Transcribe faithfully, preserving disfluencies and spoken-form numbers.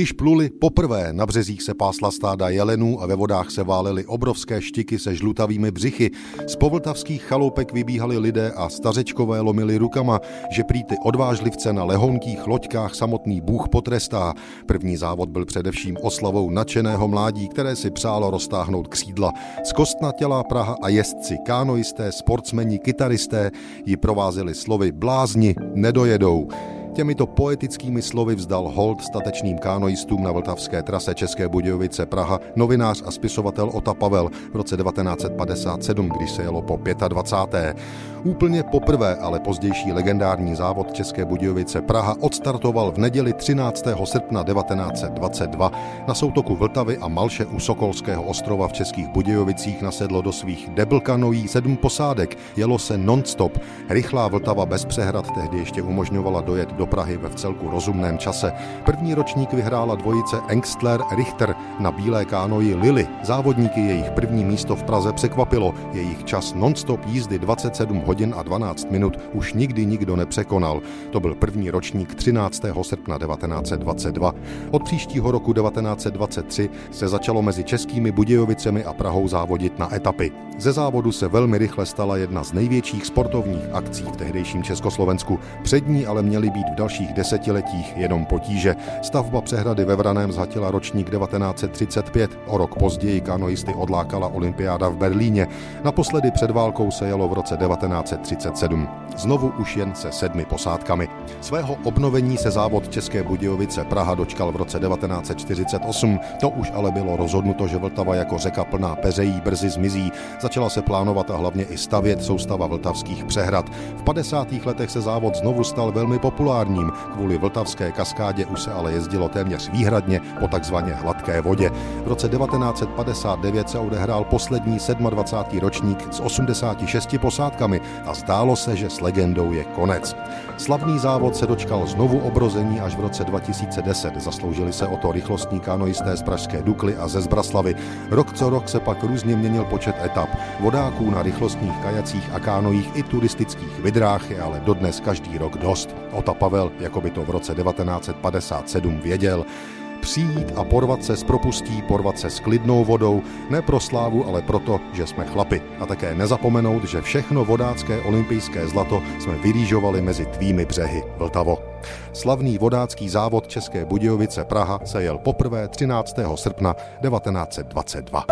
Když pluli poprvé, na březích se pásla stáda jelenů a ve vodách se válely obrovské štiky se žlutavými břichy. Z povltavských chaloupek vybíhali lidé a stařečkové lomili rukama, že prý ty odvážlivce na lehonkých loďkách samotný Bůh potrestá. První závod byl především oslavou nadšeného mládí, které si přálo roztáhnout křídla. Z kostnatělá Praha a jezdci, kánoisté, sportsmeni, kytaristé ji provázeli slovy blázni, nedojedou. Těmito poetickými slovy vzdal hold statečným kánoistům na vltavské trase České Budějovice Praha novinář a spisovatel Ota Pavel v roce devatenáct set padesát sedm, když se jelo po dvacátém pátém. Úplně poprvé, ale pozdější legendární závod České Budějovice Praha odstartoval v neděli třináctého srpna devatenáct set dvacet dva. Na soutoku Vltavy a Malše u Sokolského ostrova v Českých Budějovicích nasedlo do svých deblkanojí sedm posádek. Jelo se non-stop. Rychlá Vltava bez přehrad tehdy ještě umožňovala dojet do Prahy ve vcelku rozumném čase. První ročník vyhrála dvojice Engstler Richter na bílé kánoji Lili. Závodníky jejich první místo v Praze překvapilo. Jejich čas non-stop jízdy dvacet sedm hodin a dvanáct minut už nikdy nikdo nepřekonal. To byl první ročník třináctého srpna devatenáct set dvacet dva. Od příštího roku devatenáct set dvacet tři se začalo mezi Českými Budějovicemi a Prahou závodit na etapy. Ze závodu se velmi rychle stala jedna z největších sportovních akcí v tehdejším Československu. Před ní ale měly být v dalších desetiletích jenom potíže. Stavba přehrady ve Vraném zhatila ročník devatenáct set třicet pět. O rok později kanoisty odlákala olympiáda v Berlíně. Naposledy před válkou se jelo v roce devatenáct set třicet sedm. Znovu už jen se sedmi posádkami. Svého obnovení se závod České Budějovice Praha dočkal v roce devatenáct set čtyřicet osm. To už ale bylo rozhodnuto, že Vltava jako řeka plná peřejí brzy zmizí. Začala se plánovat a hlavně i stavět soustava vltavských přehrad. V padesátých letech se závod znovu stal velmi populárním. Kvůli vltavské kaskádě už se ale jezdilo téměř výhradně po takzvaně hladké vodě. V roce devatenáct set padesát devět se odehrál poslední dvacátý sedmý ročník s osmdesáti šesti posádkami a zdálo se, že s legendou je konec. Slavný závod se dočkal znovu obrození až v roce dva tisíce deset. Zasloužili se o to rychlostní kanoisté z Pražské Dukly a ze Zbraslavy. Rok co rok se pak různě měnil počet etap. Vodáků na rychlostních kajacích a kánojích i turistických vydrách je ale dodnes každý rok dost. Ota Pavel, jako by to v roce devatenáct set padesát sedm věděl. Přijít a porvat se s propustí, porvat se s klidnou vodou, ne pro slávu, ale proto, že jsme chlapi. A také nezapomenout, že všechno vodácké olympijské zlato jsme vyrýžovali mezi tvými břehy, Vltavo. Slavný vodácký závod České Budějovice Praha se jel poprvé třináctého srpna devatenáct set dvacet dva.